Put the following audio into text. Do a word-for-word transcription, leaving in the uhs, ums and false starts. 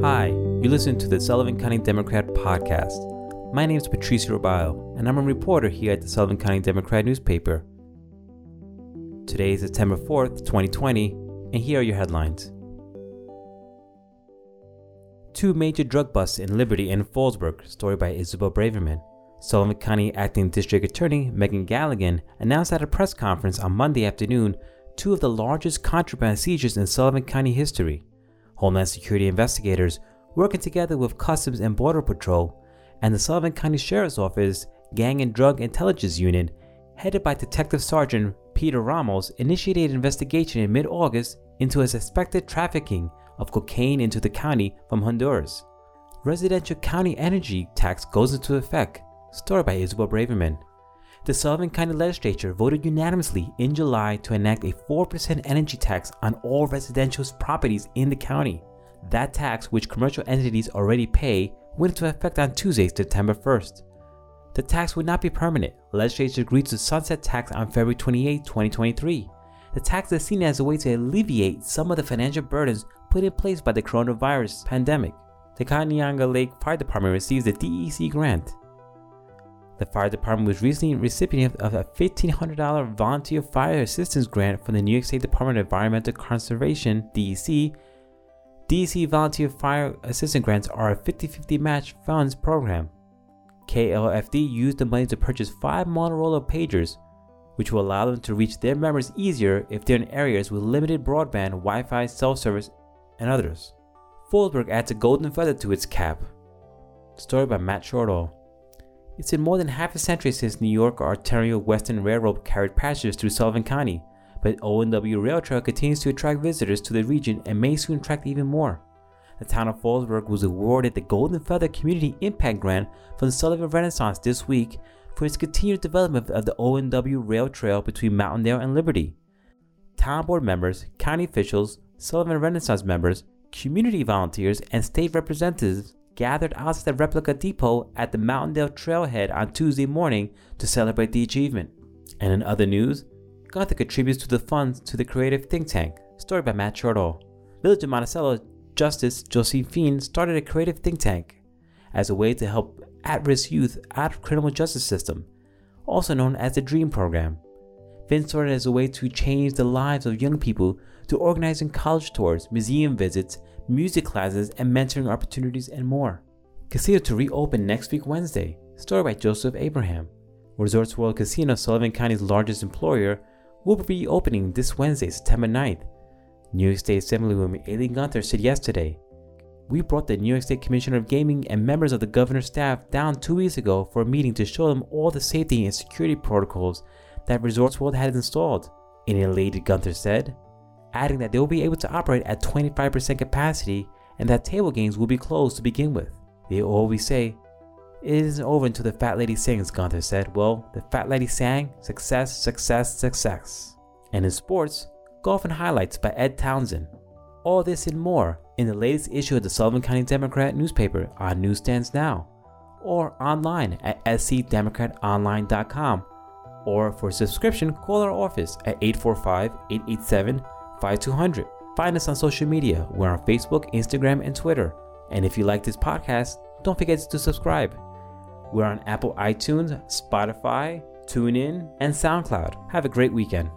Hi, you listen to the Sullivan County Democrat podcast. My name is Patricia Robbio, and I'm a reporter here at the Sullivan County Democrat newspaper. Today is September fourth, twenty twenty, and here are your headlines. Two major drug busts in Liberty and Fallsburg, story by Isabel Braverman. Sullivan County Acting District Attorney Megan Galligan announced at a press conference on Monday afternoon two of the largest contraband seizures in Sullivan County history. Homeland Security investigators, working together with Customs and Border Patrol, and the Sullivan County Sheriff's Office Gang and Drug Intelligence Unit, headed by Detective Sergeant Peter Ramos, initiated an investigation in mid-August into a suspected trafficking of cocaine into the county from Honduras. Residential county energy tax goes into effect, story by Isabel Braverman. The Sullivan County Legislature voted unanimously in July to enact a four percent energy tax on all residential properties in the county. That tax, which commercial entities already pay, went into effect on Tuesday, September first. The tax would not be permanent. Legislature agreed to sunset tax on February twenty-eighth, twenty twenty-three. The tax is seen as a way to alleviate some of the financial burdens put in place by the coronavirus pandemic. The Kanyanga Lake Fire Department receives a D E C grant. The fire department was recently the recipient of a fifteen hundred dollars volunteer fire assistance grant from the New York State Department of Environmental Conservation, D E C. D E C volunteer fire assistance grants are a fifty-fifty match funds program. K L F D used the money to purchase five Motorola pagers, which will allow them to reach their members easier if they're in areas with limited broadband, Wi-Fi, cell service, and others. Fallsburg adds a golden feather to its cap. Story by Matt Shortall. It's been more than half a century since New York Arterial Western Railroad carried passengers through Sullivan County, but O and W Rail Trail continues to attract visitors to the region and may soon attract even more. The town of Fallsburg was awarded the Golden Feather Community Impact Grant from the Sullivan Renaissance this week for its continued development of the O and W Rail Trail between Mountaindale and Liberty. Town board members, county officials, Sullivan Renaissance members, community volunteers, and state representatives gathered outside the replica depot at the Mountaindale Trailhead on Tuesday morning to celebrate the achievement. And in other news, Gunther contributes to the funds to the creative think tank, story by Matt Shortall. Village of Monticello Justice Josephine Feen started a creative think tank as a way to help at-risk youth out of criminal justice system, also known as the DREAM program. Finn started as a way to change the lives of young people through organizing college tours, museum visits, music classes, and mentoring opportunities and more. Casino to reopen next week Wednesday, story by Joseph Abraham. Resorts World Casino, Sullivan County's largest employer, will be reopening this Wednesday, September ninth. New York State Assemblywoman Aileen Gunther said yesterday, "We brought the New York State Commissioner of Gaming and members of the governor's staff down two weeks ago for a meeting to show them all the safety and security protocols that Resorts World had installed," an elated Gunther said, adding that they will be able to operate at twenty-five percent capacity and that table games will be closed to begin with. "They always say, it isn't over until the fat lady sings," Gunther said. Well, the fat lady sang success, success, success. And in sports, golf and highlights by Ed Townsend. All this and more in the latest issue of the Sullivan County Democrat newspaper on newsstands now, or online at s c democrat online dot com, or for a subscription, call our office at eight four five, eight eight seven, five two zero zero. Find us on social media. We're on Facebook, Instagram, and Twitter. And if you like this podcast, don't forget to subscribe. We're on Apple iTunes, Spotify, TuneIn, and SoundCloud. Have a great weekend.